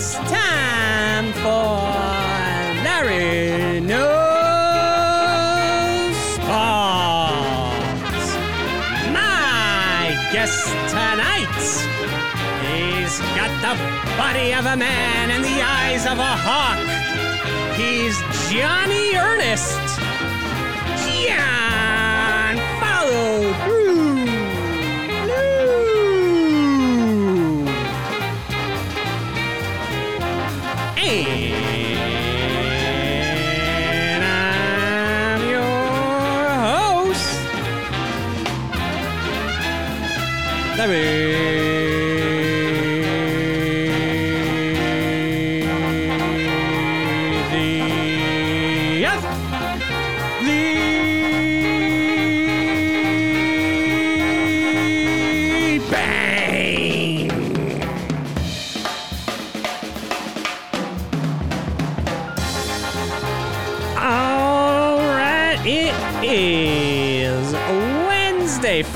It's time for Larry Knows Sports. My guest tonight, he's got the body of a man and the eyes of a hawk. He's Johnny Ernest. John Follow Through. And I'm your host,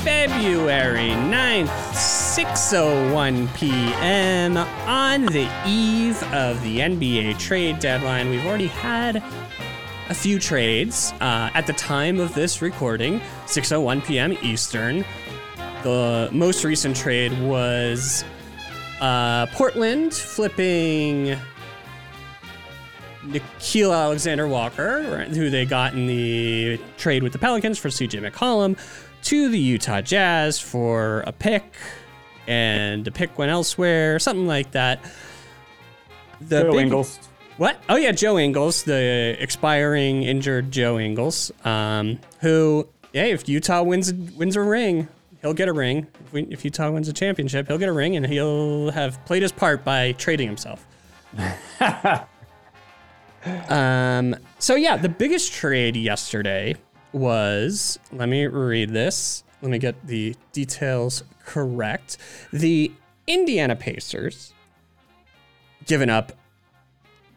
February 9th, 6:01 p.m. on the eve of the NBA trade deadline. We've already had a few trades at the time of this recording, 6:01 p.m. Eastern. The most recent trade was Portland flipping Nickeil Alexander-Walker, who they got in the trade with the Pelicans for CJ McCollum, to the Utah Jazz for a pick, and a pick went elsewhere, something like that. Joe Ingles. What? Oh yeah, Joe Ingles, the expiring injured Joe Ingles, who, hey, if Utah wins a ring, he'll get a ring. If Utah wins a championship, he'll get a ring, and he'll have played his part by trading himself. So yeah, the biggest trade yesterday was, let me read this. Let me get the details correct. The Indiana Pacers giving up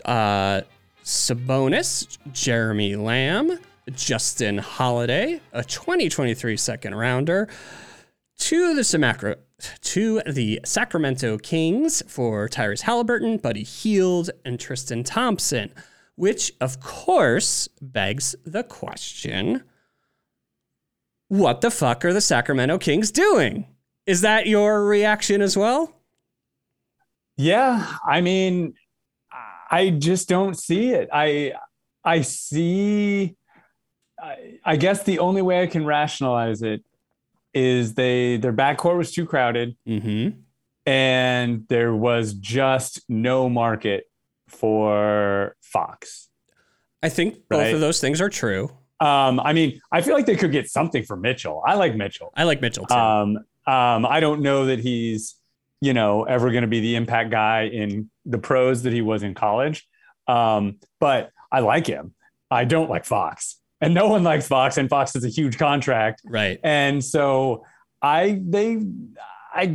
Sabonis, Jeremy Lamb, Justin Holiday, a 2023 second rounder, to the Sacramento Kings for Tyrese Haliburton, Buddy Hield, and Tristan Thompson. Which, of course, begs the question, what the fuck are the Sacramento Kings doing? Is that your reaction as well? Yeah, I mean, I just don't see it. I guess the only way I can rationalize it is their backcourt was too crowded, and there was just no market for Fox. I think both of those things are true. I mean, I feel like they could get something for Mitchell. I like Mitchell too. I don't know that he's, ever going to be the impact guy in the pros that he was in college. But I like him. I don't like Fox, and no one likes Fox, and Fox is a huge contract. Right. And so I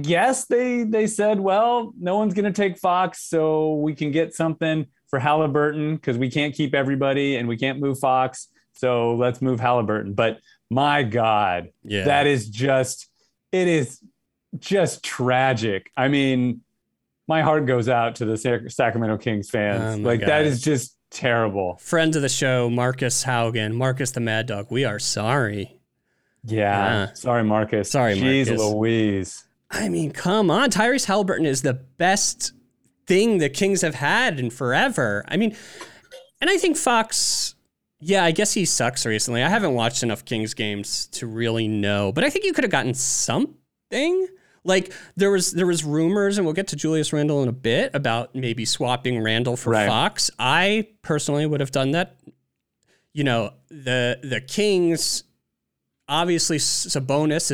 guess they said, well, no one's going to take Fox, so we can get something for Haliburton because we can't keep everybody and we can't move Fox. So let's move Haliburton. But my God, yeah, it is just tragic. I mean, my heart goes out to the Sacramento Kings fans. That is just terrible. Friend of the show, Marcus Haugen, Marcus the Mad Dog, we are sorry. Yeah. Sorry, Marcus. Sorry, Marcus. Jeez Louise. I mean, come on. Tyrese Haliburton is the best thing the Kings have had in forever. I mean, and I think Fox, yeah, I guess he sucks recently. I haven't watched enough Kings games to really know, but I think you could have gotten something. Like, there was rumors, and we'll get to Julius Randle in a bit, about maybe swapping Randle for Fox. I personally would have done that. The Kings, obviously, Sabonis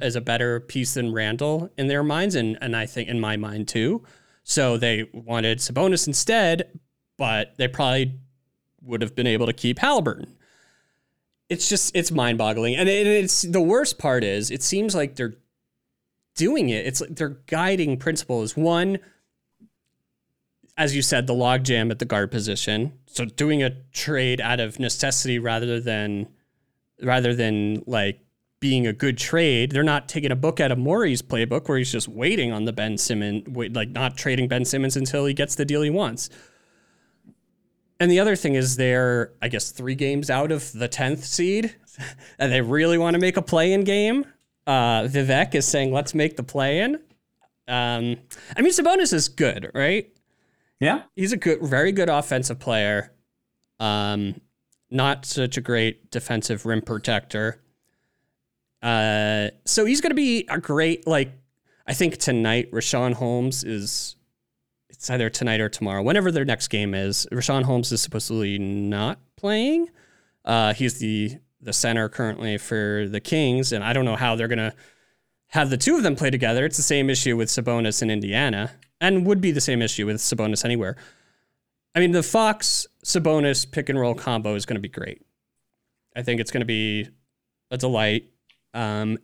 is a better piece than Randle in their minds, and I think in my mind too. So they wanted Sabonis instead, but they probably would have been able to keep Haliburton. It's just, it's mind-boggling, and it's the worst part is it seems like they're doing it. It's like their guiding principle is one, as you said, the logjam at the guard position. So doing a trade out of necessity rather than like being a good trade. They're not taking a book out of Morey's playbook where he's just waiting on the Ben Simmons, like not trading Ben Simmons until he gets the deal he wants. And the other thing is they're, I guess, 3 games out of the 10th seed, and they really want to make a play-in game. Vivek is saying, let's make the play-in. I mean, Sabonis is good, right? Yeah. He's a good, very good offensive player. Not such a great defensive rim protector. So he's going to be a great, like, I think tonight, Richaun Holmes is... It's either tonight or tomorrow, whenever their next game is. Richaun Holmes is supposedly not playing. He's the center currently for the Kings, and I don't know how they're going to have the two of them play together. It's the same issue with Sabonis in Indiana, and would be the same issue with Sabonis anywhere. I mean, the Fox-Sabonis pick-and-roll combo is going to be great. I think it's going to be a delight. And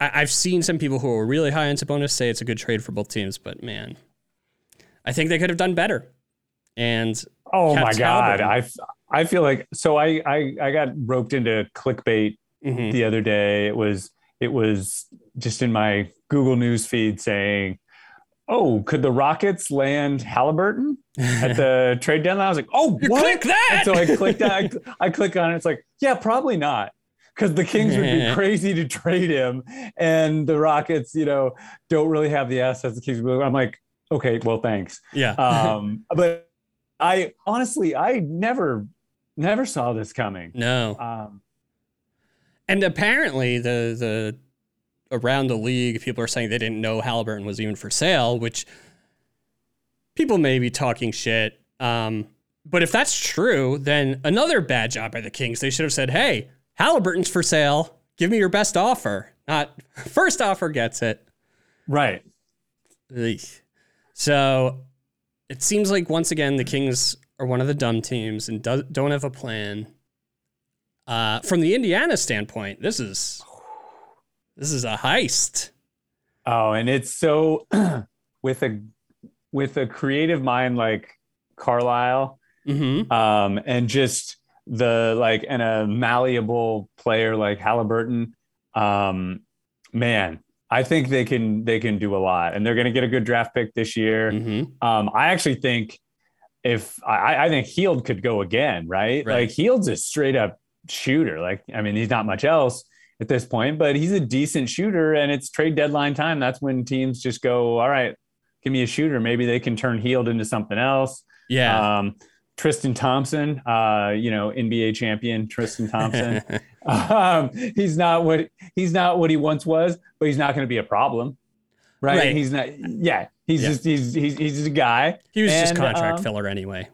I've seen some people who are really high on Sabonis say it's a good trade for both teams, but man... I think they could have done better. And oh my God, I feel like, so I got roped into clickbait the other day. It was just in my Google News feed saying, oh, could the Rockets land Haliburton at the trade deadline? I was like, oh, what? Click that. And so I clicked I click on it. It's like, yeah, probably not. Because the Kings would be crazy to trade him. And the Rockets, you know, don't really have the assets. The Kings, I'm like, okay, well, thanks. Yeah. But I honestly, I never saw this coming. No. And apparently the around the league, people are saying they didn't know Haliburton was even for sale, which people may be talking shit. But if that's true, then another bad job by the Kings. They should have said, hey, Halliburton's for sale. Give me your best offer. Not first offer gets it. Right. Ugh. So it seems like, once again, the Kings are one of the dumb teams and don't have a plan. From the Indiana standpoint, this is a heist. Oh, and it's so with a creative mind like Carlisle, and just the and a malleable player like Haliburton, man. I think they can do a lot, and they're going to get a good draft pick this year. I actually think I think Hield could go again, right? Like, Hield's a straight up shooter. Like, I mean, he's not much else at this point, but he's a decent shooter, and it's trade deadline time. That's when teams just go, all right, give me a shooter. Maybe they can turn Hield into something else. Yeah. Tristan Thompson, NBA champion Tristan Thompson. He's not what he once was, but he's not going to be a problem, right? He's not. Yeah, he's just a guy. He was just contract filler anyway.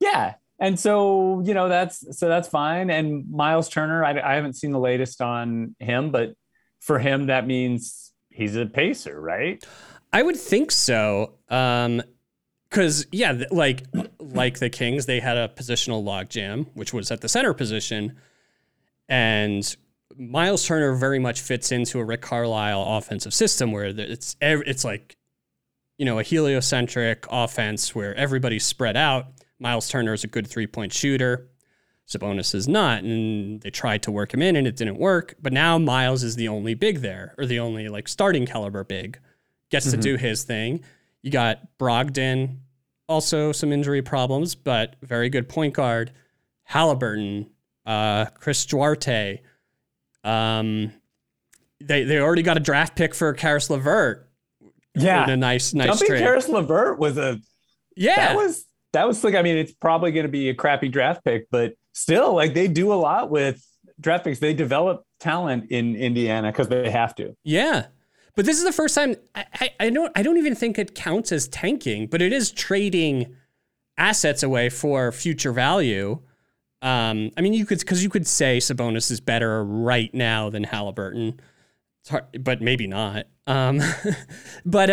Yeah, and so that's fine. And Myles Turner, I haven't seen the latest on him, but for him that means he's a pacer, right? I would think so. Because, yeah, like the Kings, they had a positional logjam, which was at the center position. And Myles Turner very much fits into a Rick Carlisle offensive system where it's like, a heliocentric offense where everybody's spread out. Myles Turner is a good three-point shooter. Sabonis is not. And they tried to work him in, and it didn't work. But now Myles is the only big there, or the only, starting caliber big. Gets to do his thing. You got Brogdon, also some injury problems, but very good point guard. Haliburton, Chris Duarte. They already got a draft pick for Karis LeVert. Yeah, in a nice trade. Karis LeVert was that was slick. I mean, it's probably going to be a crappy draft pick, but still, they do a lot with draft picks. They develop talent in Indiana because they have to. Yeah. But this is the first time I don't even think it counts as tanking, but it is trading assets away for future value. I mean, you could say Sabonis is better right now than Haliburton. It's hard, but maybe not. But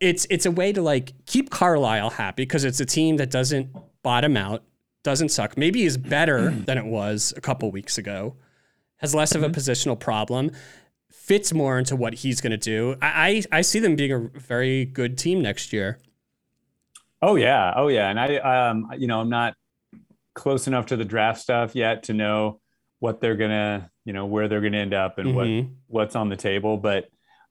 it's a way to keep Carlisle happy, because it's a team that doesn't bottom out, doesn't suck. Maybe is better than it was a couple weeks ago, has less of a positional problem. Fits more into what he's going to do. I see them being a very good team next year. Oh yeah. And I'm not close enough to the draft stuff yet to know what they're going to, you know, where they're going to end up and what's on the table. But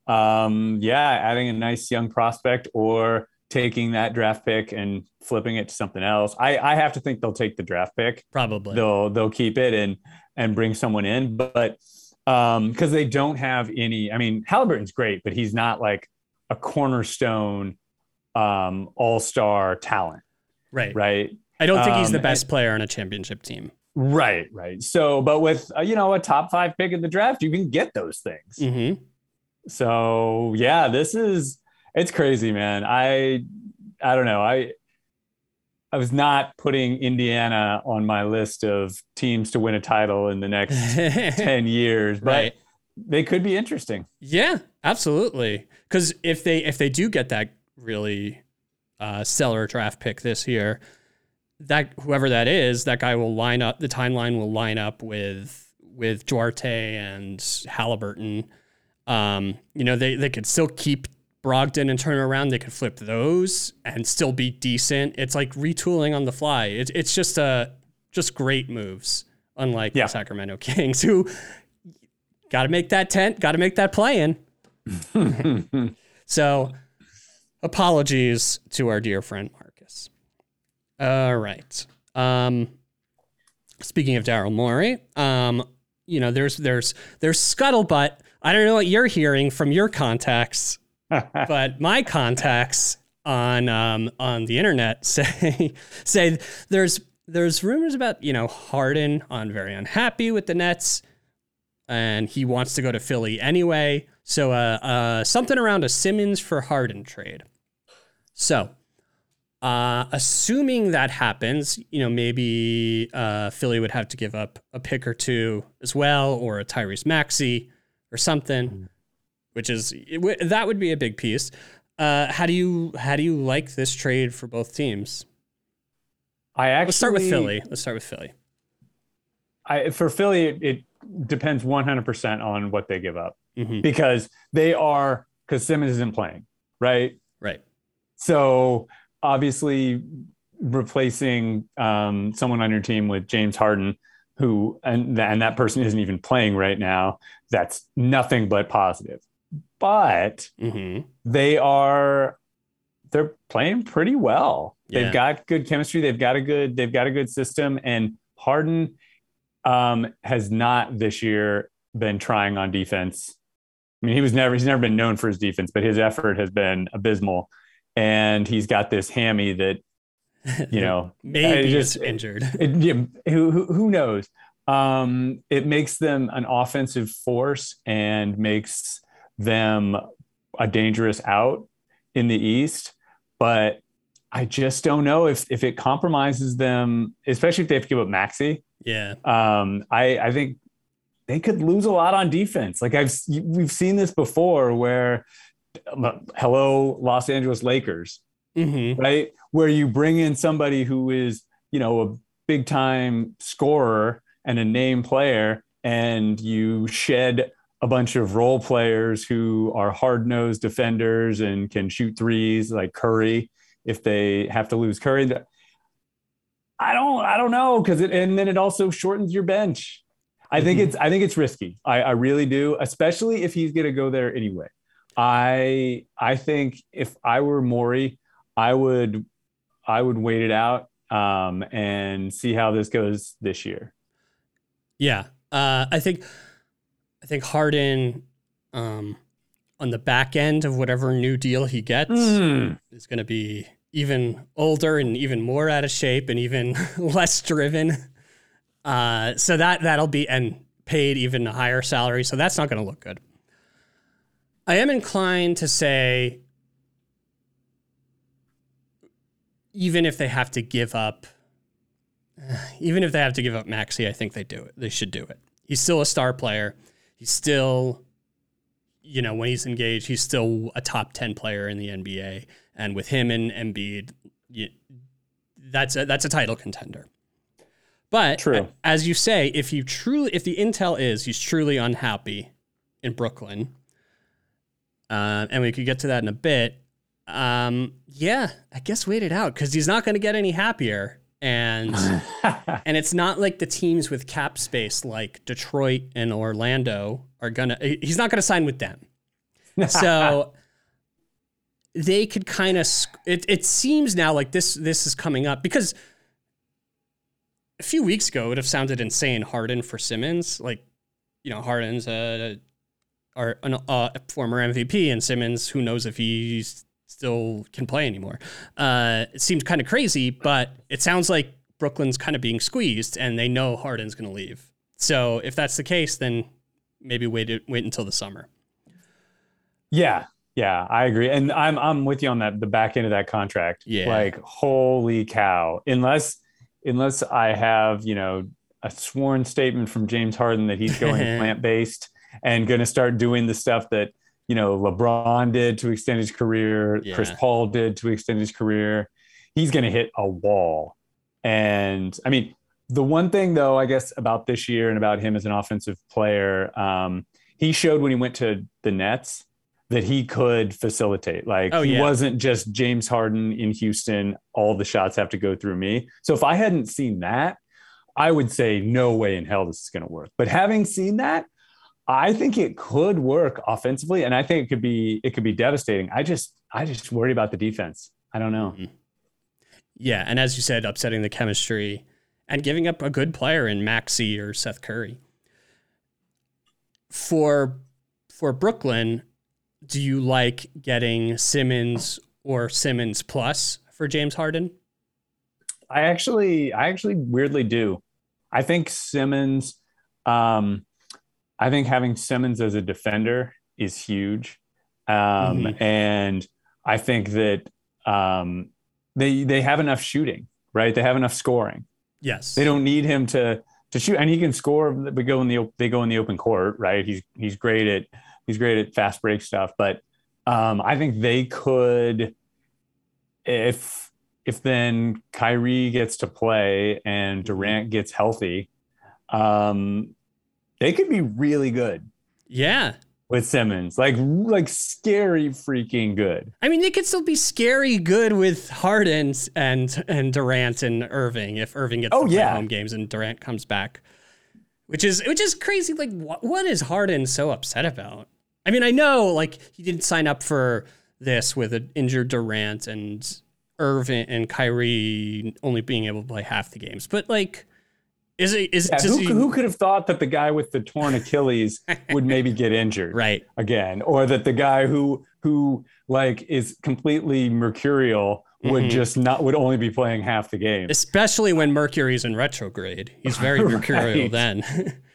yeah, adding a nice young prospect or taking that draft pick and flipping it to something else. I have to think they'll take the draft pick. Probably. They'll keep it and bring someone in, but because they don't have any, I mean, Halliburton's great, but he's not like a cornerstone all-star talent. Right. Right. I don't think he's the best player on a championship team. Right. Right. So, but with, you know, a top five pick in the draft, you can get those things. Mm-hmm. So yeah, it's crazy, man. I don't know. I was not putting Indiana on my list of teams to win a title in the next 10 years, but right. They could be interesting. Yeah, absolutely. Because if they do get that really stellar draft pick this year, that whoever that is, that guy will line up. The timeline will line up with Duarte and Halliburton. You know, they could still keep Brogdon and turn around. They could flip those and still be decent. It's like retooling on the fly. It's just great moves. Unlike the Sacramento Kings, who got to make that tent, got to make that play in. So, apologies to our dear friend Marcus. All right. Speaking of Daryl Morey, you know, there's scuttlebutt. I don't know what you're hearing from your contacts. But my contacts on the internet say there's rumors about, you know, Harden on very unhappy with the Nets, and he wants to go to Philly anyway. So something around a Simmons for Harden trade. So assuming that happens, you know, maybe Philly would have to give up a pick or two as well, or a Tyrese Maxey or something. Mm-hmm. Which is that would be a big piece. How do you like this trade for both teams? Let's start with Philly. For Philly, it depends 100% on what they give up because because Simmons isn't playing, right? Right. So obviously, replacing someone on your team with James Harden, who and that person isn't even playing right now. That's nothing but positive. But they're playing pretty well. Yeah. They've got good chemistry. They've got a good system. And Harden has not this year been trying on defense. I mean, he's never been known for his defense, but his effort has been abysmal. And he's got this hammy that, you know, maybe just injured. Who knows? It makes them an offensive force and makes them a dangerous out in the East, but I just don't know if it compromises them, especially if they have to give up Maxey. Yeah. I think they could lose a lot on defense. Like we've seen this before where Los Angeles Lakers, right? Where you bring in somebody who is, you know, a big time scorer and a name player, and you shed a bunch of role players who are hard-nosed defenders and can shoot threes like Curry if they have to lose Curry. I don't know. And then it also shortens your bench. I think it's risky. I really do. Especially if he's going to go there anyway. I think if I were Morey, I would wait it out and see how this goes this year. Yeah. I think Harden on the back end of whatever new deal he gets is going to be even older and even more out of shape and even less driven. So that'll be and paid even a higher salary. So that's not going to look good. I am inclined to say, even if they have to give up Maxey, I think they do it. They should do it. He's still a star player. He's still, you know, when he's engaged, he's still a top 10 player in the NBA. And with him and Embiid, that's a title contender. But true. As you say, if the intel is he's truly unhappy in Brooklyn, and we could get to that in a bit, yeah, I guess wait it out because he's not going to get any happier And and it's not like the teams with cap space like Detroit and Orlando are gonna, he's not gonna sign with them. So they could kind of, it seems now like this is coming up, because a few weeks ago it would have sounded insane, Harden for Simmons. Like, you know, Harden's a former MVP, and Simmons, who knows if he's still can play anymore. It seemed kind of crazy, but it sounds like Brooklyn's kind of being squeezed and they know Harden's going to leave. So if that's the case, then maybe wait until the summer. Yeah, I agree. And I'm with you on that, the back end of that contract. Yeah. Like, holy cow. Unless I have, you know, a sworn statement from James Harden that he's going plant-based and going to start doing the stuff that, you know, LeBron did to extend his career. Yeah. Chris Paul did to extend his career. He's going to hit a wall. And I mean, the one thing though, I guess, about this year and about him as an offensive player, he showed when he went to the Nets that he could facilitate. Like, he wasn't just James Harden in Houston, all the shots have to go through me. So if I hadn't seen that, I would say no way in hell this is going to work. But having seen that, I think it could work offensively, and I think it could be devastating. I just worry about the defense. I don't know. Mm-hmm. Yeah, and as you said, upsetting the chemistry and giving up a good player in Maxey or Seth Curry. For Brooklyn, do you like getting Simmons or Simmons plus for James Harden? I actually weirdly do. I think Simmons, I think having Simmons as a defender is huge. And I think that they have enough shooting, right? They have enough scoring. Yes. They don't need him to shoot, and he can score, but they go in the open court, right? He's great at fast break stuff, but I think they could, if then Kyrie gets to play and Durant gets healthy, they could be really good. Yeah. With Simmons. Like scary freaking good. I mean, they could still be scary good with Harden and Durant and Irving if Irving gets to play home games and Durant comes back. Which is crazy. Like, what is Harden so upset about? I mean, I know, like, he didn't sign up for this with an injured Durant and Irving and Kyrie only being able to play half the games. But, like, who could have thought that the guy with the torn Achilles would maybe get injured right again, or that the guy who like is completely mercurial would would only be playing half the game, especially when Mercury's in retrograde. He's very mercurial then.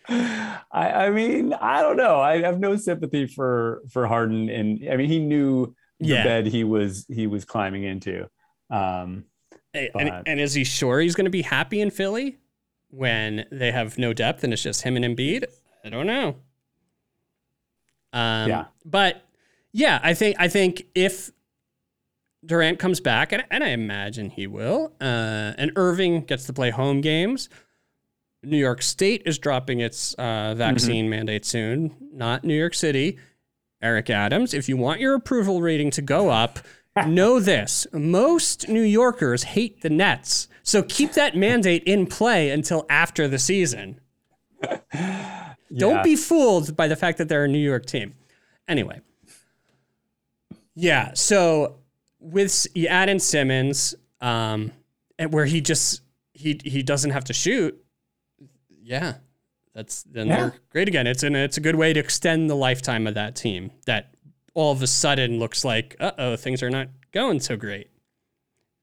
I mean, I don't know. I have no sympathy for Harden, and I mean, he knew the bed he was climbing into. And is he sure he's going to be happy in Philly when they have no depth and it's just him and Embiid? I don't know. But yeah, I think if Durant comes back, and I imagine he will, and Irving gets to play home games, New York State is dropping its vaccine mandate soon, not New York City. Eric Adams, if you want your approval rating to go up, know this: most New Yorkers hate the Nets. So keep that mandate in play until after the season. Yeah. Don't be fooled by the fact that they're a New York team. Anyway. Yeah, so with you add in Simmons, and where he doesn't have to shoot. Yeah. They're great again. It's a good way to extend the lifetime of that team that all of a sudden looks like, uh-oh, things are not going so great.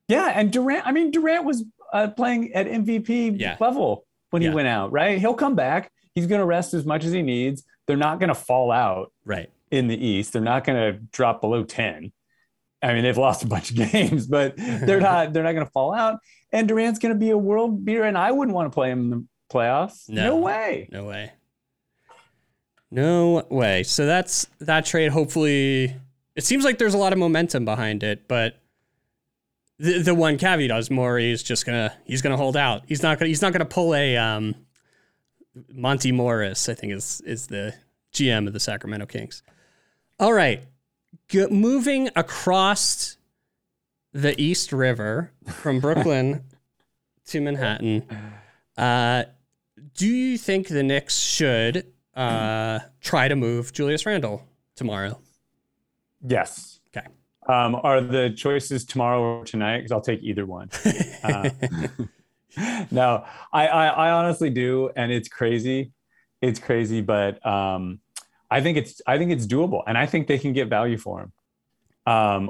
Yeah, and Durant was playing at MVP level when he went out, right? He'll come back. He's going to rest as much as he needs. They're not going to fall out in the East. They're not going to drop below 10. I mean, they've lost a bunch of games, but they're not going to fall out. And Durant's going to be a world beater, and I wouldn't want to play him in the playoffs. No way. So that's that trade. Hopefully, it seems like there's a lot of momentum behind it, but the one caveat is Morey is just he's gonna hold out. He's not gonna pull a Monty Morris, I think is the GM of the Sacramento Kings. All right, moving across the East River from Brooklyn to Manhattan. Do you think the Knicks should try to move Julius Randle tomorrow? Yes. Okay. Are the choices tomorrow or tonight? Because I'll take either one. No, I honestly do, and it's crazy. It's crazy, but I think it's doable, and I think they can get value for him.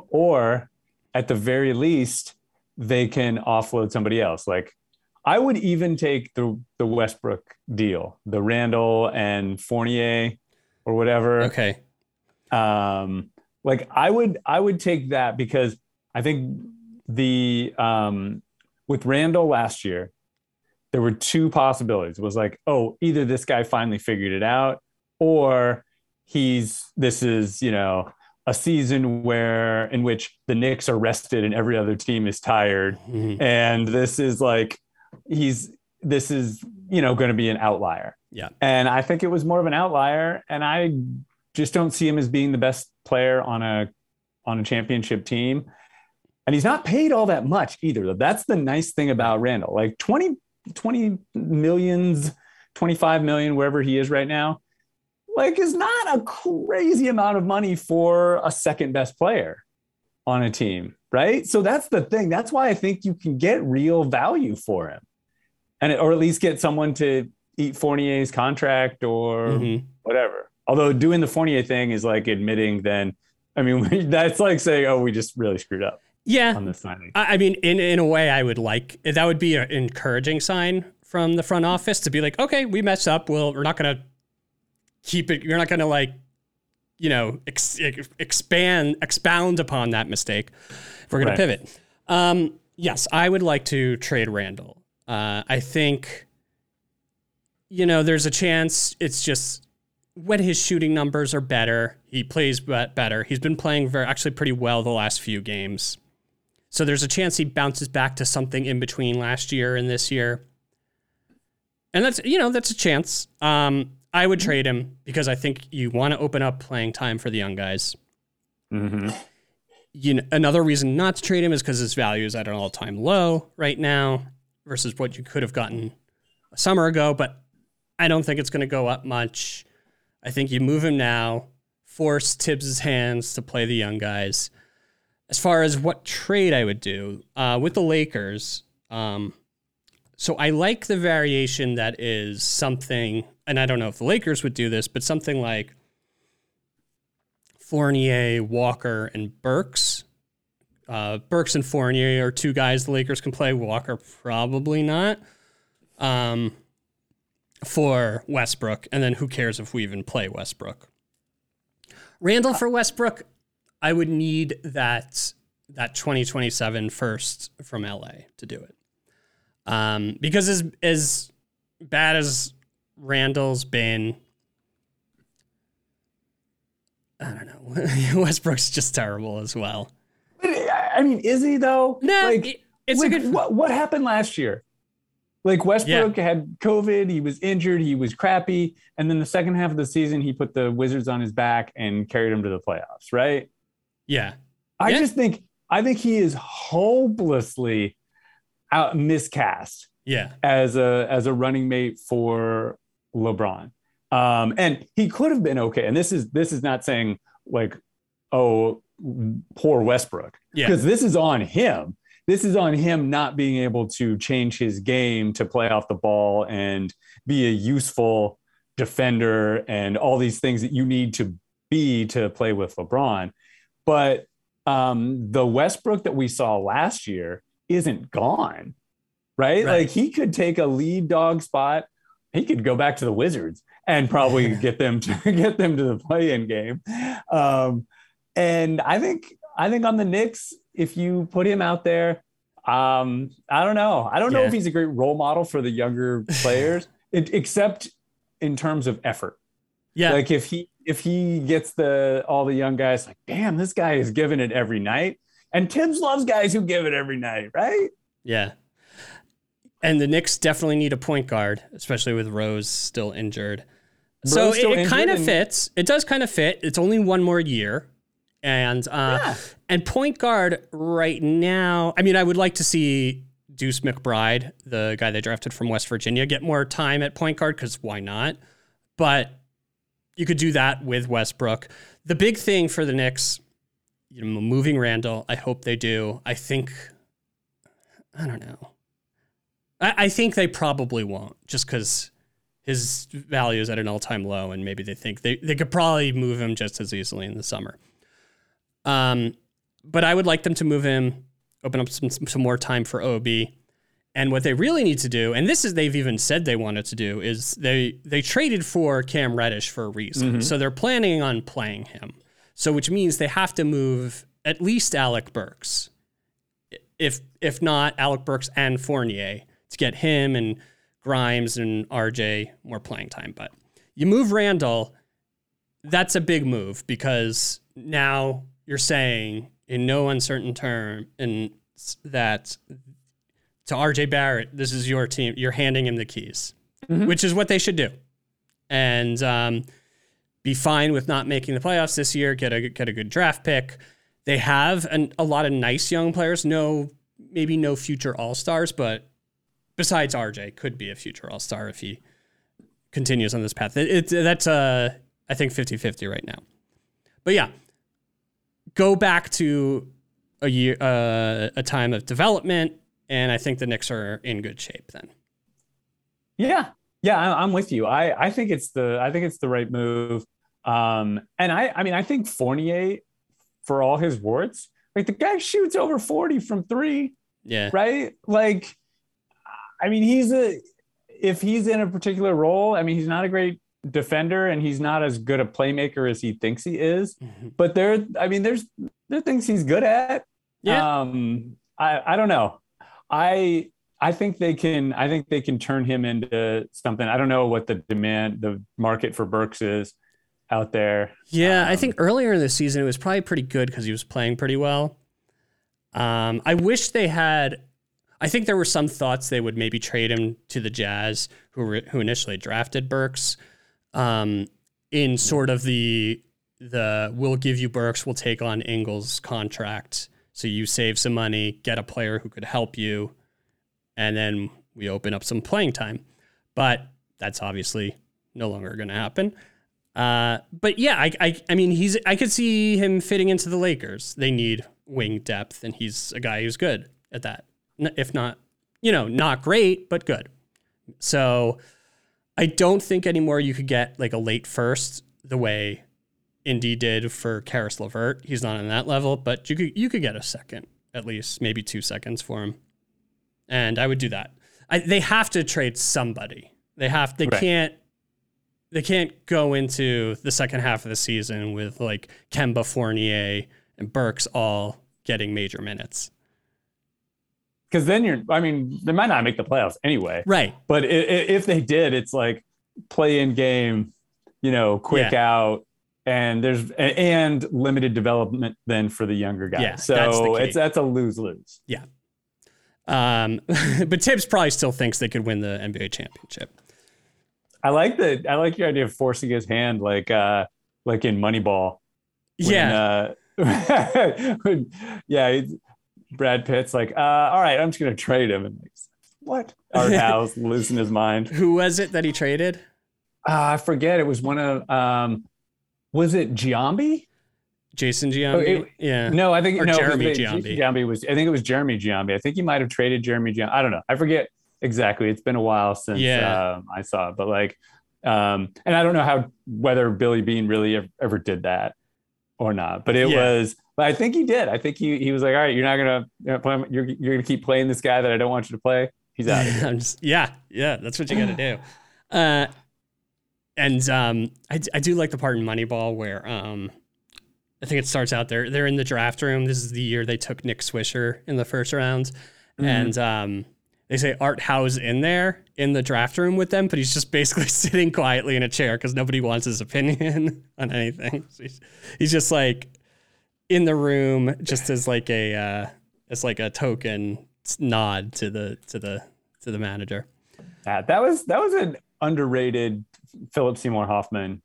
Or at the very least, they can offload somebody else. Like, I would even take the Westbrook deal, the Randle and Fournier or whatever. Okay. Like I would take that, because I think the with Randle last year, there were two possibilities. It was like, oh, either this guy finally figured it out, or this is, you know, a season in which the Knicks are rested and every other team is tired. Mm-hmm. And this is like, this is, you know, going to be an outlier. Yeah. And I think it was more of an outlier, and I just don't see him as being the best player on a championship team. And he's not paid all that much either. That's the nice thing about Randle. Like 25 million, wherever he is right now, like, is not a crazy amount of money for a second best player on a team, right? So that's the thing. That's why I think you can get real value for him, or at least get someone to eat Fournier's contract or whatever. Although doing the Fournier thing is like admitting then, I mean, that's like saying, oh, we just really screwed up. Yeah. On this signing. I mean, in a way, I would like, that would be an encouraging sign from the front office to be like, okay, we messed up. Well, we're not going to keep it. You're not going to, like, you know, expound upon that mistake. We're going to pivot. Yes, I would like to trade Randle. I think, you know, there's a chance. It's just when his shooting numbers are better, he plays better. He's been playing actually pretty well the last few games. So there's a chance he bounces back to something in between last year and this year. And that's a chance. I would trade him because I think you want to open up playing time for the young guys. Mm-hmm. You know, another reason not to trade him is because his value is at an all-time low right now versus what you could have gotten a summer ago, but I don't think it's going to go up much. I think you move him now, force Tibbs' hands to play the young guys. As far as what trade I would do with the Lakers, so I like the variation that is something, and I don't know if the Lakers would do this, but something like Fournier, Walker, and Burks. Burks and Fournier are two guys the Lakers can play. Walker, probably not. For Westbrook, and then who cares if we even play Westbrook? Randle for Westbrook, I would need that 2027 first from LA to do it. Because as bad as Randle's been, I don't know, Westbrook's just terrible as well. But, I mean, is he though? No, like, it's a good. What happened last year? Like, Westbrook had COVID, he was injured, he was crappy, and then the second half of the season, he put the Wizards on his back and carried him to the playoffs, right? Yeah. I think he is hopelessly out miscast as a running mate for LeBron. And he could have been okay. And this is not saying, like, oh, poor Westbrook. Yeah. Because this is on him. This is on him not being able to change his game to play off the ball and be a useful defender and all these things that you need to be to play with LeBron. But the Westbrook that we saw last year isn't gone, right? Like, he could take a lead dog spot. He could go back to the Wizards and probably get them to the play-in game. And I think on the Knicks, if you put him out there, I don't know. I don't know if he's a great role model for the younger players, except in terms of effort. Yeah. Like, if he gets all the young guys, like, damn, this guy is giving it every night. And Tibbs loves guys who give it every night, right? Yeah. And the Knicks definitely need a point guard, especially with Rose still injured. So it kind of fits. It does kind of fit. It's only one more year. And point guard right now, I mean, I would like to see Deuce McBride, the guy they drafted from West Virginia, get more time at point guard, because why not? But you could do that with Westbrook. The big thing for the Knicks, you know, moving Randle, I hope they do. I think, I don't know. I think they probably won't, just because his value is at an all-time low, and maybe they think they could probably move him just as easily in the summer. But I would like them to move him, open up some more time for Obi. And what they really need to do, and this is they've even said they wanted to do, is they traded for Cam Reddish for a reason. Mm-hmm. So they're planning on playing him. So which means they have to move at least Alec Burks, if not Alec Burks and Fournier, to get him and Grimes and RJ more playing time. But you move Randle, that's a big move, because now you're saying in no uncertain term and that to RJ Barrett, this is your team. You're handing him the keys, mm-hmm. which is what they should do. And be fine with not making the playoffs this year. Get a good draft pick. They have a lot of nice young players. Maybe no future all-stars, but besides RJ, could be a future all-star if he continues on this path. That's I think 50-50 right now. But yeah, go back to a year, a time of development, and I think the Knicks are in good shape then. Yeah, I'm with you. I think it's the right move. I think Fournier, for all his warts, like the guy shoots over 40 from three. Yeah. Right. Like, I mean, if he's in a particular role, I mean, he's not a great defender and he's not as good a playmaker as he thinks he is, mm-hmm. but there are things he's good at. Yeah. I don't know. I think they can turn him into something. I don't know what the market for Burks is out there. Yeah. I think earlier in the season, it was probably pretty good because he was playing pretty well. I think there were some thoughts they would maybe trade him to the Jazz, who initially drafted Burks, in sort of the we'll give you Burks, we'll take on Ingles contract, so you save some money, get a player who could help you, and then we open up some playing time. But that's obviously no longer going to happen. I could see him fitting into the Lakers. They need wing depth, and he's a guy who's good at that. If not, not great, but good. So I don't think anymore you could get like a late first the way Indy did for Karis LeVert. He's not on that level, but you could get a second, at least maybe 2 seconds for him. And I would do that. They have to trade somebody. They can't go into the second half of the season with like Kemba, Fournier, and Burks all getting major minutes. Because then they might not make the playoffs anyway. Right. But if they did, it's like play in game, quick out, and there's and limited development then for the younger guys. Yeah, so that's a lose-lose. Yeah. But Tibbs probably still thinks they could win the NBA championship. I like your idea of forcing his hand, like in Moneyball. Brad Pitt's like, all right, I'm just going to trade him. And like, what? Art House losing his mind. Who was it that he traded? I forget. It was one of, was it Giambi? Jason Giambi? Jeremy Giambi. I think it was Jeremy Giambi. I think he might've traded Jeremy Giambi. I don't know. I forget exactly. It's been a while since I saw it, but and I don't know whether Billy Beane really ever did that or not, but it was, but I think he did. I think he was like, all right, you're going to keep playing this guy that I don't want you to play. He's out of here. Yeah. That's what you got to do. I do like the part in Moneyball where I think it starts out there. They're in the draft room. This is the year they took Nick Swisher in the first round. Mm-hmm. And they say Art Howe's in there in the draft room with them, but he's just basically sitting quietly in a chair because nobody wants his opinion on anything. So he's just like, in the room, just as like a token nod to the manager. That was an underrated Philip Seymour Hoffman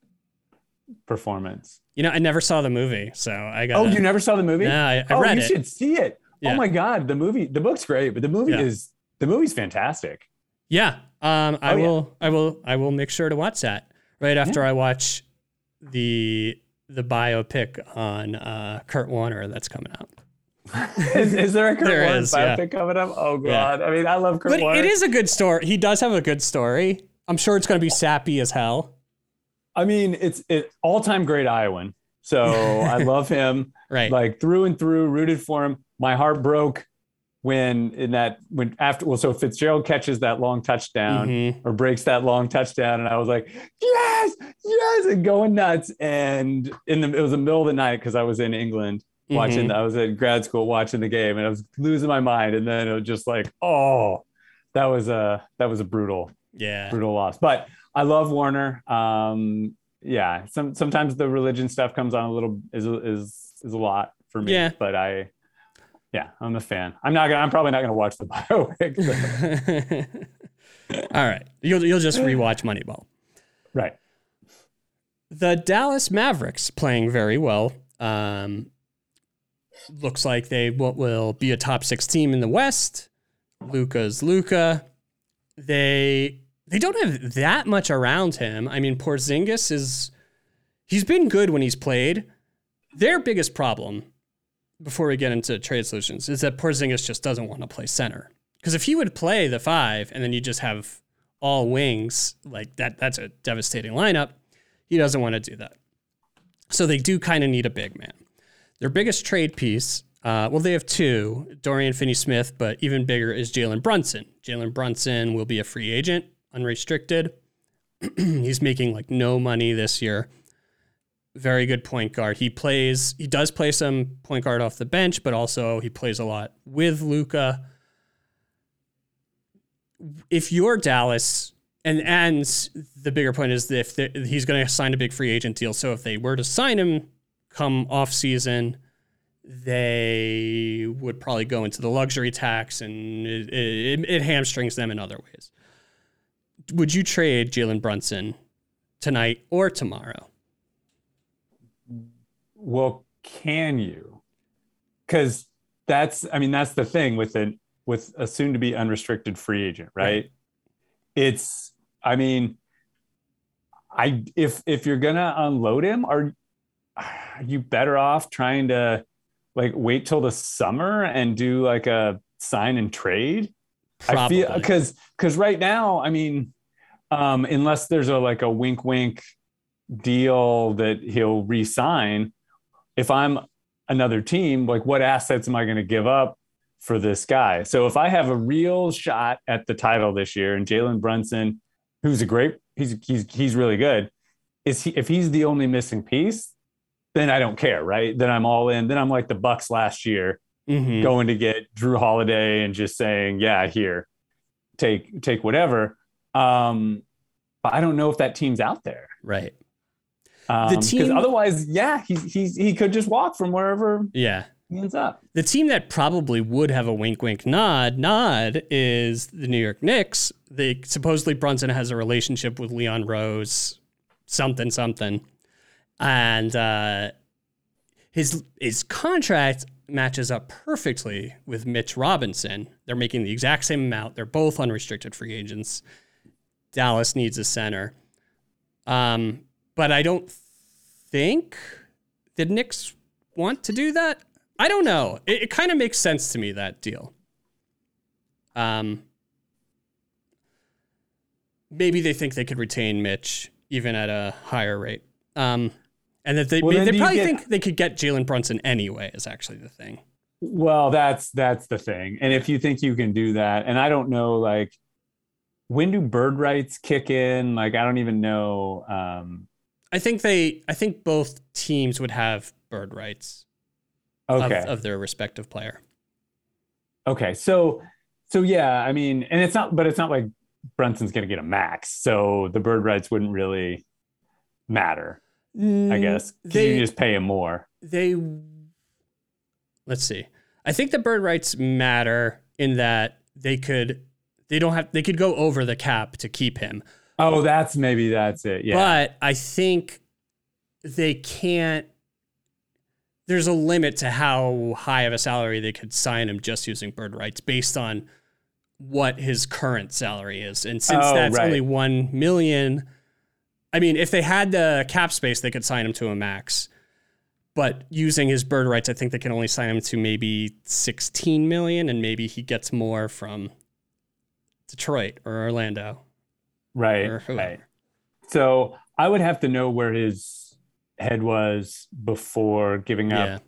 performance. I never saw the movie, so I got. Oh, you never saw the movie? No, I read it. You should see it. Yeah. Oh my God, the book's great, but the movie is The movie's fantastic. Yeah. I will make sure to watch that right after I watch the biopic on Kurt Warner that's coming out. Is there a Kurt Warner biopic coming up? Oh God. Yeah. I mean, I love Kurt Warner. It is a good story. He does have a good story. I'm sure it's going to be sappy as hell. I mean, it's all-time great Iowan. So I love him. Right. Like through and through, rooted for him. My heart broke when Fitzgerald catches that long touchdown or breaks that long touchdown. And I was like, yes, and going nuts. And it was the middle of the night because I was in England watching, I was at grad school watching the game and I was losing my mind. And then it was just like, oh, that was a brutal loss. But I love Warner. Yeah. Sometimes the religion stuff comes on a little, is a lot for me, but I'm a fan. I'm probably not gonna watch the biopic. All right, you'll just rewatch Moneyball, right? The Dallas Mavericks playing very well. Looks like they will be a top six team in the West. Luka's Luka. They don't have that much around him. I mean, Porzingis he's been good when he's played. Their biggest problem, before we get into trade solutions, is that Porzingis just doesn't want to play center. Because if he would play the five and then you just have all wings, like that's a devastating lineup. He doesn't want to do that. So they do kind of need a big man. Their biggest trade piece, they have two, Dorian Finney-Smith, but even bigger is Jalen Brunson. Jalen Brunson will be a free agent, unrestricted. He's making like no money this year. Very good point guard. He does play some point guard off the bench, but also he plays a lot with Luka. If you're Dallas, and the bigger point is that he's going to sign a big free agent deal. So if they were to sign him come off season, they would probably go into the luxury tax, and it hamstrings them in other ways. Would you trade Jalen Brunson tonight or tomorrow? Well, can you? Because that's the thing with a soon to be unrestricted free agent, right? It's, I mean, if you're going to unload him, are you better off trying to like wait till the summer and do like a sign and trade? Probably. I feel because right now, I mean, unless there's a wink, wink deal that he'll re-sign, if I'm another team, like what assets am I going to give up for this guy? So if I have a real shot at the title this year and Jalen Brunson, who's he's really good. If he's the only missing piece, then I don't care. Right. Then I'm all in. Then I'm like the Bucks last year going to get Drew Holiday and just saying, yeah, here, take whatever. But I don't know if that team's out there. Right. The team, otherwise, he could just walk from wherever he ends up. The team that probably would have a wink, wink, nod is the New York Knicks. Supposedly Brunson has a relationship with Leon Rose, something. And his contract matches up perfectly with Mitch Robinson. They're making the exact same amount. They're both unrestricted free agents. Dallas needs a center. But I don't think the Knicks want to do that. I don't know. It kind of makes sense to me, that deal. Maybe they think they could retain Mitch even at a higher rate. And that they probably think they could get Jalen Brunson anyway is actually the thing. Well, that's the thing. And if you think you can do that, and I don't know, like, when do bird rights kick in? Like, I don't even know. I think both teams would have bird rights of their respective player. Okay. So yeah, I mean, and it's not like Brunson's going to get a max. So the bird rights wouldn't really matter, I guess. You just pay him more. Let's see. I think the bird rights matter in that they could go over the cap to keep him. Oh, that's it. Yeah. But I think there's a limit to how high of a salary they could sign him just using bird rights based on what his current salary is. And since only $1 million, I mean, if they had the cap space, they could sign him to a max. But using his bird rights, I think they can only sign him to maybe $16 million, and maybe he gets more from Detroit or Orlando. Right. So I would have to know where his head was before giving up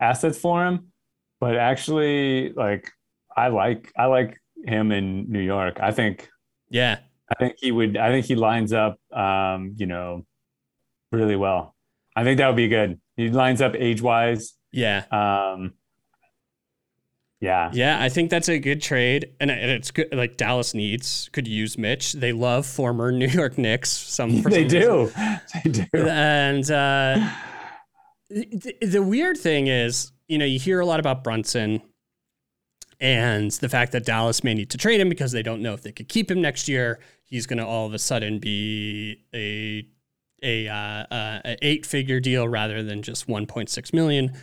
assets for him. But actually, like, I like him in New York. I think he lines up, really well. I think that would be good. He lines up age-wise. I think that's a good trade. And it's good. Like, Dallas could use Mitch. They love former New York Knicks. They do. And the weird thing is, you hear a lot about Brunson and the fact that Dallas may need to trade him because they don't know if they could keep him next year. He's going to all of a sudden be a eight-figure deal rather than just $1.6 million.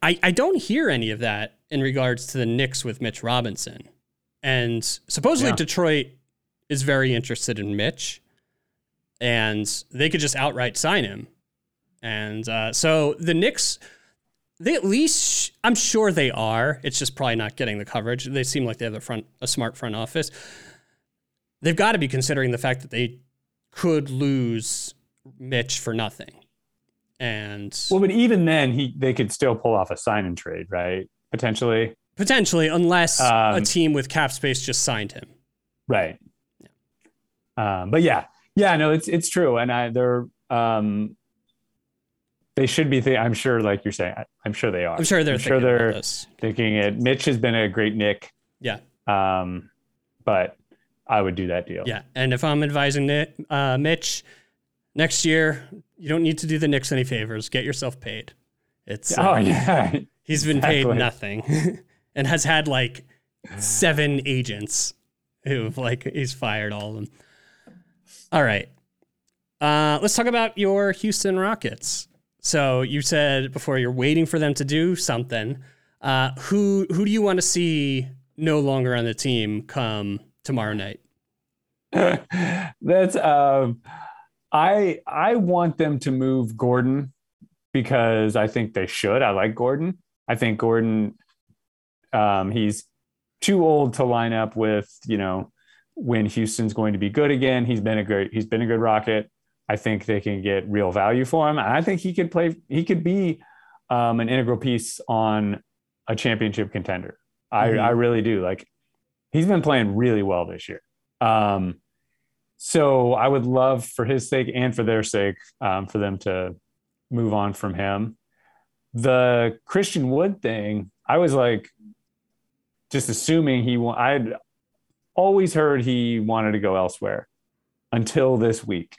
I don't hear any of that in regards to the Knicks with Mitch Robinson. And supposedly Detroit is very interested in Mitch, and they could just outright sign him. And so the Knicks, they at least, I'm sure they are. It's just probably not getting the coverage. They seem like they have a smart front office. They've got to be considering the fact that they could lose Mitch for nothing. But even then, they could still pull off a sign and trade, right? Potentially, unless a team with cap space just signed him, right? Yeah. It's true, and they should be. I'm sure, like you're saying, I'm sure they are. I'm sure they're thinking about this. Mitch has been a great Nick. Yeah. But I would do that deal. Yeah, and if I'm advising Mitch, next year, you don't need to do the Knicks any favors. Get yourself paid. He's been paid nothing and has had like 7 agents who've he's fired all of them. All right. Let's talk about your Houston Rockets. So you said before you're waiting for them to do something. Who do you want to see no longer on the team come tomorrow night? That's I want them to move Gordon because I think they should. I like Gordon. I think Gordon, he's too old to line up with, when Houston's going to be good again. He's been a good Rocket. I think they can get real value for him. And I think he could be an integral piece on a championship contender. I really do. He's been playing really well this year. So I would love, for his sake and for their sake, for them to move on from him. The Christian Wood thing, I was just assuming I'd always heard he wanted to go elsewhere until this week.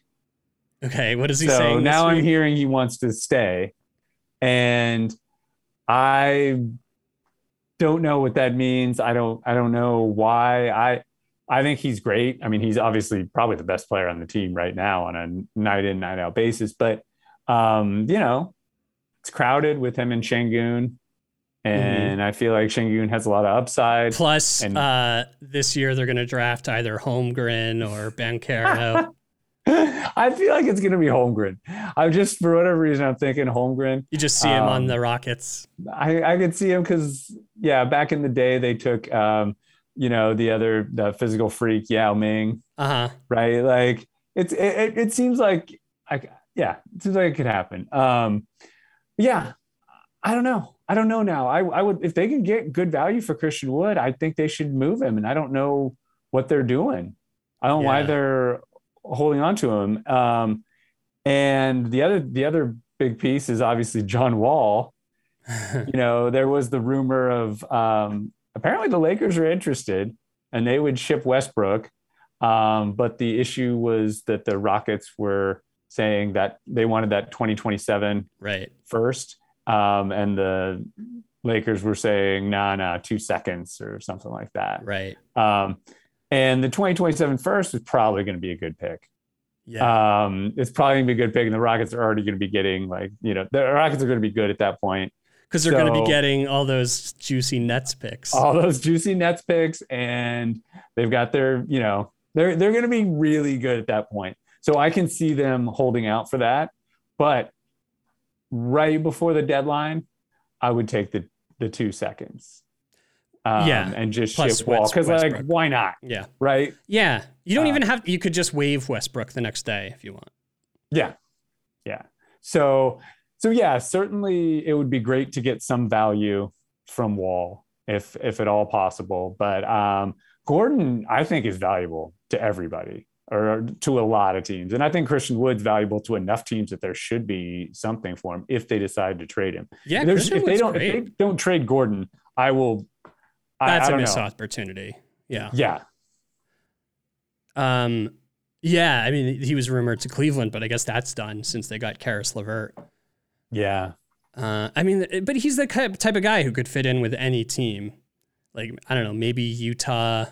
Okay, what is he saying? So now I'm hearing he wants to stay, and I don't know what that means. I don't know why. I think he's great. I mean, he's obviously probably the best player on the team right now on a night in, night out basis, but it's crowded with him and Şengün, and I feel like Şengün has a lot of upside. Plus, this year they're going to draft either Holmgren or Banchero. I feel like it's going to be Holmgren. For whatever reason, I'm thinking Holmgren. You just see him on the Rockets. I could see him because, back in the day they took, the physical freak, Yao Ming. Right? It seems like... it seems like it could happen. I don't know. I don't know now. I would, if they can get good value for Christian Wood, I think they should move him. And I don't know what they're doing. I don't know why they're holding on to him. And the other big piece is obviously John Wall. There was the rumor of apparently the Lakers are interested and they would ship Westbrook. But the issue was that the Rockets were saying that they wanted that 2027 first. And the Lakers were saying, nah, 2 seconds or something like that. Right. And the 2027 first is probably going to be a good pick. Yeah. It's probably going to be a good pick. And the Rockets are already going to be getting the Rockets are going to be good at that point. Because they're going to be getting all those juicy Nets picks. All those juicy Nets picks, and they've got their, you know, they're going to be really good at that point. So I can see them holding out for that. But right before the deadline, I would take the 2 seconds. And just ship Wall, because like, why not? Yeah. Right. Yeah. You don't even have, you could just waive Westbrook the next day if you want. Yeah. Yeah. So yeah, certainly it would be great to get some value from Wall if at all possible. But Gordon, I think, is valuable to everybody or to a lot of teams. And I think Christian Wood's valuable to enough teams that there should be something for him if they decide to trade him. Yeah. If they don't trade Gordon, I will. That's a missed opportunity. Yeah. Yeah. Yeah. I mean, he was rumored to Cleveland, but I guess that's done since they got Karis LeVert. Yeah. I mean, but he's the type of guy who could fit in with any team. Like, I don't know, maybe Utah.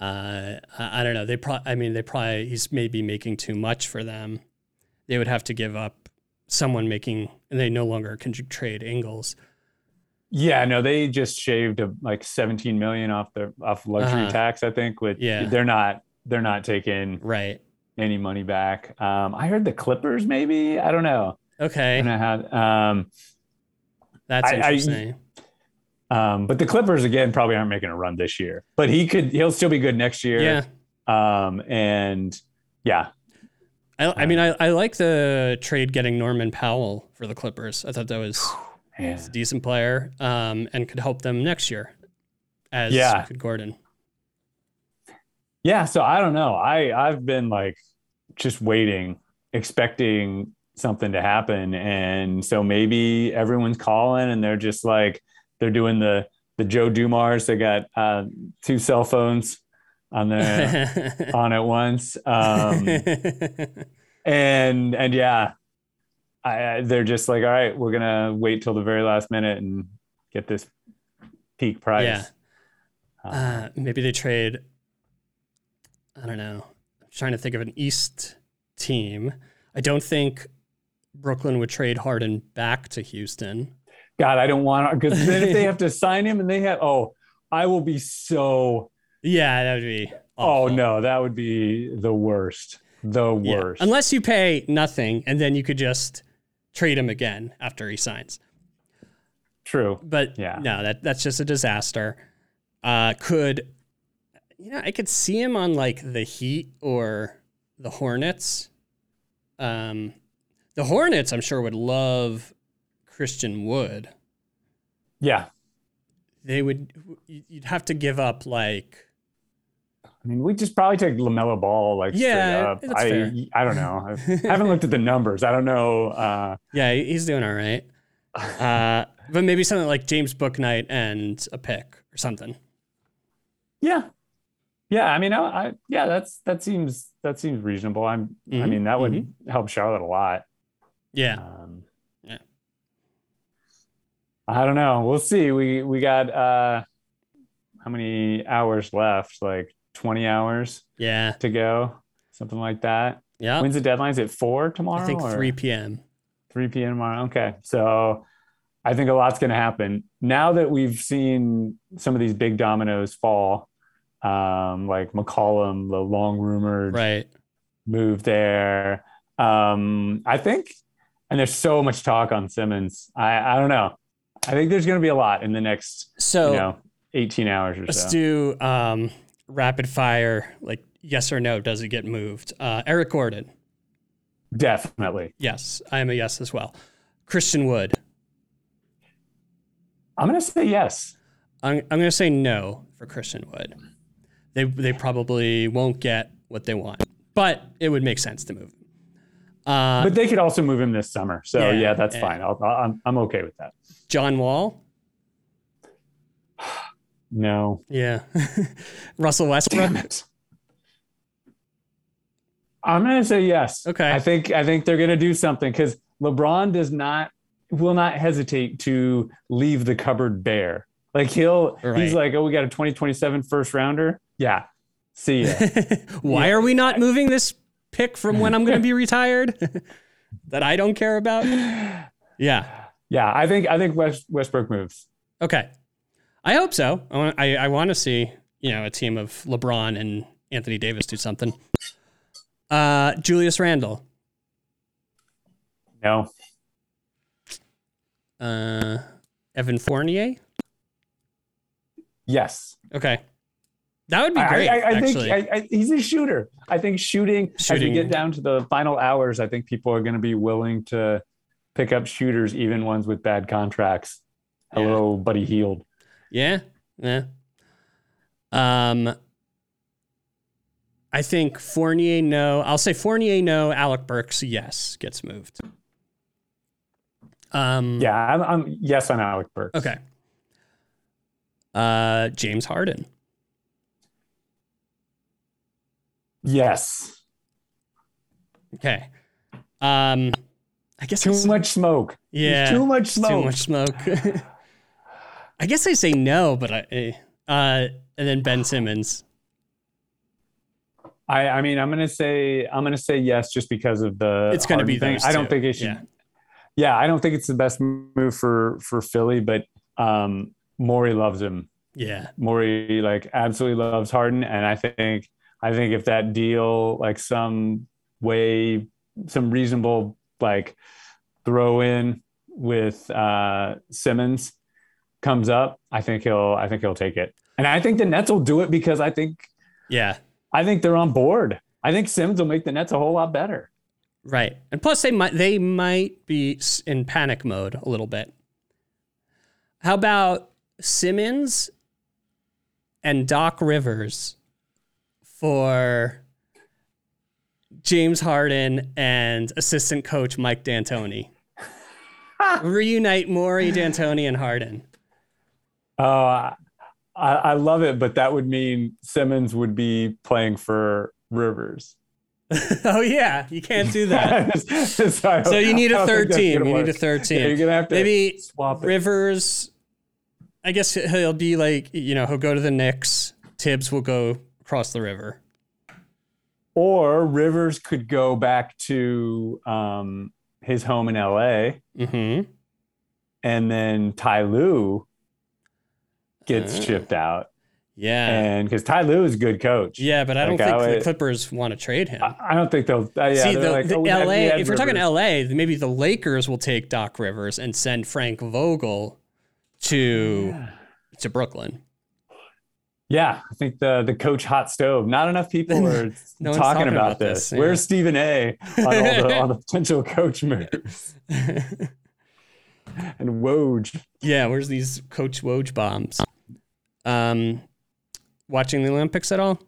I don't know. He's maybe making too much for them. They would have to give up someone making, and they no longer can trade Ingles. Yeah, no, they just shaved like $17 million off luxury tax, I think. They're not taking any money back. I heard the Clippers, maybe. I don't know. Okay, I don't know how. That's interesting. But the Clippers again probably aren't making a run this year. But he'll still be good next year. Yeah. And yeah. I like the trade getting Norman Powell for the Clippers. I thought that was. He's a decent player, and could help them next year, as could Gordon. Yeah, so I don't know. I've been like just waiting, expecting something to happen, and so maybe everyone's calling and they're just like they're doing the Joe Dumars. They got 2 cell phones on their on at once, and yeah. They're just like, all right, we're gonna wait till the very last minute and get this peak price. Yeah. Maybe they trade. I don't know. I'm trying to think of an East team. I don't think Brooklyn would trade Harden back to Houston. God, I don't want, because then if they have to sign him and they have, I will be so. Yeah, that would be. Awful. Oh no, that would be the worst. The worst. Yeah. Unless you pay nothing, and then you could just trade him again after he signs. True. But yeah. No, that's just a disaster. I could see him on like the Heat or the Hornets. The Hornets, I'm sure, would love Christian Wood. Yeah. They would, you'd have to give up like, I mean, we just probably take LaMelo Ball straight up. That's fair. I don't know. I haven't looked at the numbers. I don't know. Yeah, he's doing all right. But maybe something like James Bouknight and a pick or something. Yeah. Yeah, I mean, that seems reasonable. That would help Charlotte a lot. Yeah. Yeah. I don't know. We'll see. We got how many hours left? Like 20 hours to go, something like that. Yeah. When's the deadline? Is it 4 tomorrow? I think 3 p.m. 3 p.m. tomorrow. Okay. So I think a lot's going to happen. Now that we've seen some of these big dominoes fall, like McCollum, the long rumored move there. I think, and there's so much talk on Simmons. I don't know. I think there's going to be a lot in the next 18 hours or so. Let's do... rapid fire, like yes or no, does it get moved? Eric Gordon. Definitely. Yes, I am a yes as well. Christian Wood. I'm going to say yes. I'm going to say no for Christian Wood. They probably won't get what they want, but it would make sense to move him. But they could also move him this summer. So yeah that's fine. I'm okay with that. John Wall. No. Yeah. Russell Westbrook. Damn it. I'm going to say yes. Okay. I think they're going to do something because LeBron will not hesitate to leave the cupboard bare. Like he's like, we got a 2027 first rounder. Yeah. See ya. Why are we not moving this pick from when I'm going to be retired that I don't care about? Yeah. Yeah, I think Westbrook moves. Okay, I hope so. I want to see, you know, a team of LeBron and Anthony Davis do something. Julius Randle. No. Evan Fournier. Yes. Okay. That would be great. I think he's a shooter. I think shooting, as we get down to the final hours, I think people are going to be willing to pick up shooters, even ones with bad contracts. Hello, yeah. Buddy Hield. Yeah. Yeah. I think Fournier, no. I'll say Fournier, no. Alec Burks, yes, gets moved. Yeah, I'm yes on Alec Burks. Okay. James Harden. Yes. Okay. I guess much smoke. Yeah. There's too much smoke. Too much smoke. I guess I say no, but and then Ben Simmons. I mean, I'm gonna say yes just because of the it's gonna be things. I don't think it should. Yeah, I don't think it's the best move for Philly, but Morey loves him. Yeah. Morey absolutely loves Harden, and I think if that deal some reasonable throw in with Simmons comes up, I think he'll take it. And I think the Nets will do it because I think they're on board. I think Simmons will make the Nets a whole lot better. Right. And plus they might be in panic mode a little bit. How about Simmons and Doc Rivers for James Harden and assistant coach Mike D'Antoni? Reunite Morey, D'Antoni, and Harden. I love it, but that would mean Simmons would be playing for Rivers. Oh yeah, you can't do that. So you need a third team. Yeah, you're gonna have to maybe swap Rivers. I guess he'll be he'll go to the Knicks. Tibbs will go across the river. Or Rivers could go back to his home in LA, mm-hmm. and then Ty Lue gets shipped out. Yeah. And because Ty Lue is a good coach. Yeah, but I don't think the Clippers want to trade him. I don't think they'll. See, LA, if we're talking LA, maybe the Lakers will take Doc Rivers and send Frank Vogel to Brooklyn. Yeah, I think the coach hot stove. Not enough people are talking about this. Yeah. Where's Stephen A on all the potential coach moves? And Woj. Yeah, where's these Coach Woj bombs? Watching the Olympics at all?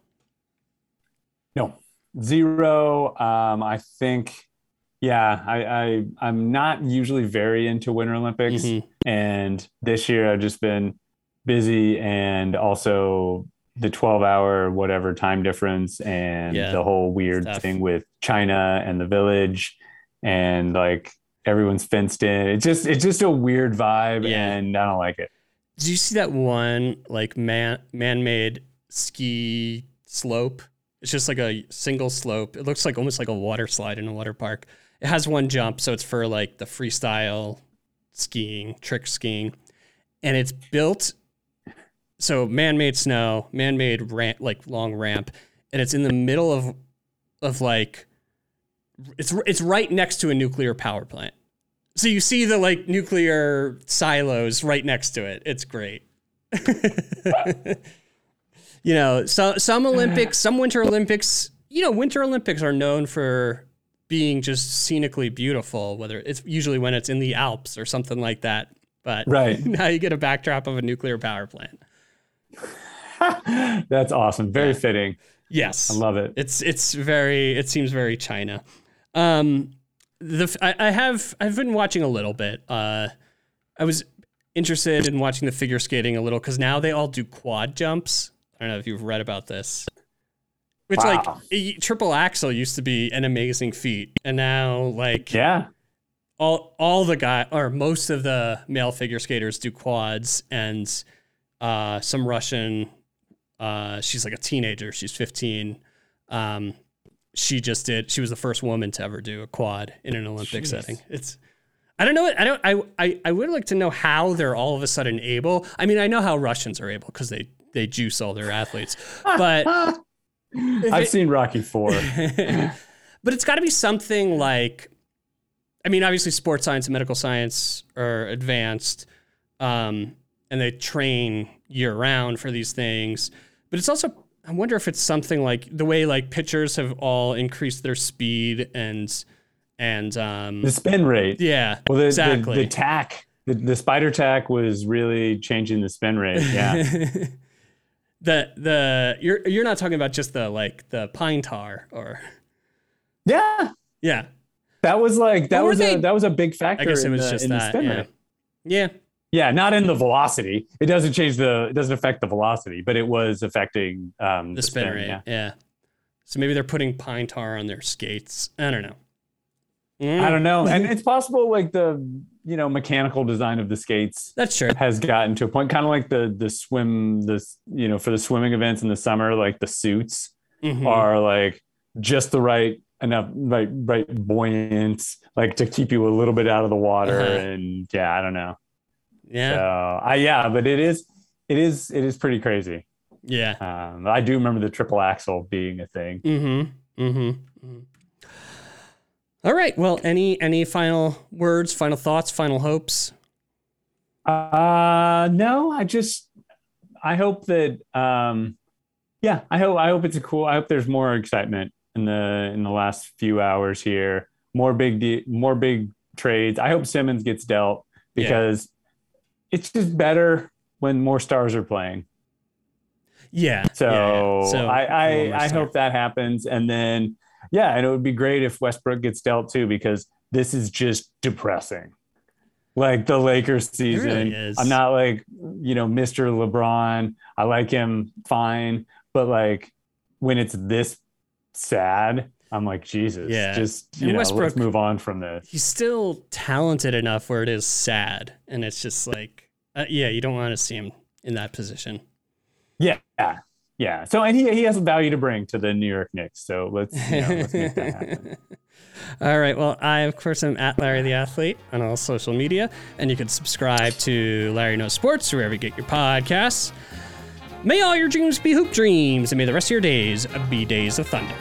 No, zero. I think, yeah, I'm not usually very into Winter Olympics, mm-hmm. and this year I've just been busy, and also the 12-hour whatever time difference, and the whole weird thing with China and the village, and everyone's fenced in. It's just a weird vibe, and I don't like it. Did you see that one man-made ski slope? It's just a single slope. It looks almost like a water slide in a water park. It has one jump, so it's for the freestyle skiing, trick skiing, and it's built. So man-made snow, man-made ramp, long ramp, and it's in the middle of it's right next to a nuclear power plant. So you see the nuclear silos right next to it. It's great. Some Olympics, some Winter Olympics, Winter Olympics are known for being just scenically beautiful, whether it's usually when it's in the Alps or something like that. But right now you get a backdrop of a nuclear power plant. That's awesome. Very fitting. Yes. I love it. It seems very China. I've been watching a little bit. I was interested in watching the figure skating a little because now they all do quad jumps. I don't know if you've read about this. Which triple axel used to be an amazing feat, and now all the guy or most of the male figure skaters do quads, and some Russian. She's a teenager. She's 15. She was the first woman to ever do a quad in an Olympic setting. It's I don't know. I would like to know how they're all of a sudden able. I mean, I know how Russians are able because they juice all their athletes. But I've seen Rocky IV. But it's got to be something like, I mean, obviously sports science and medical science are advanced, and they train year round for these things. But it's also, I wonder if it's something like the way like pitchers have all increased their speed and the spin rate. Yeah, well, exactly. The tack, the spider tack was really changing the spin rate. Yeah. You're not talking about just the pine tar or. Yeah. Yeah. That was a big factor. I guess it was the spin rate. Yeah. Yeah, not in the velocity. It doesn't change it doesn't affect the velocity, but it was affecting the spin rate. Yeah. So maybe they're putting pine tar on their skates. I don't know. I don't know. And it's possible like the, mechanical design of the skates has gotten to a point, kind of like the for the swimming events in the summer, like the suits are like just the right buoyant, like to keep you a little bit out of the water. And yeah, I don't know. Yeah. So, but it is pretty crazy. Yeah. I do remember the triple axel being a thing. All right. Well, any final words, final thoughts, final hopes? No, I hope that, I hope it's I hope there's more excitement in the last few hours here, more big trades. I hope Simmons gets dealt because it's just better when more stars are playing. Yeah. So I hope that happens. And then, and it would be great if Westbrook gets dealt too, because this is just depressing. Like the Lakers season, really is. I'm not like, Mr. LeBron. I like him fine. But like when it's this sad, I'm like, Jesus, let's move on from this. He's still talented enough where it is sad. And it's just like, you don't want to see him in that position. Yeah. Yeah. So, and he has value to bring to the New York Knicks. So let's make that happen. All right. Well, I, of course, am at Larry the Athlete on all social media. And you can subscribe to Larry Knows Sports wherever you get your podcasts. May all your dreams be hoop dreams. And may the rest of your days be days of thunder.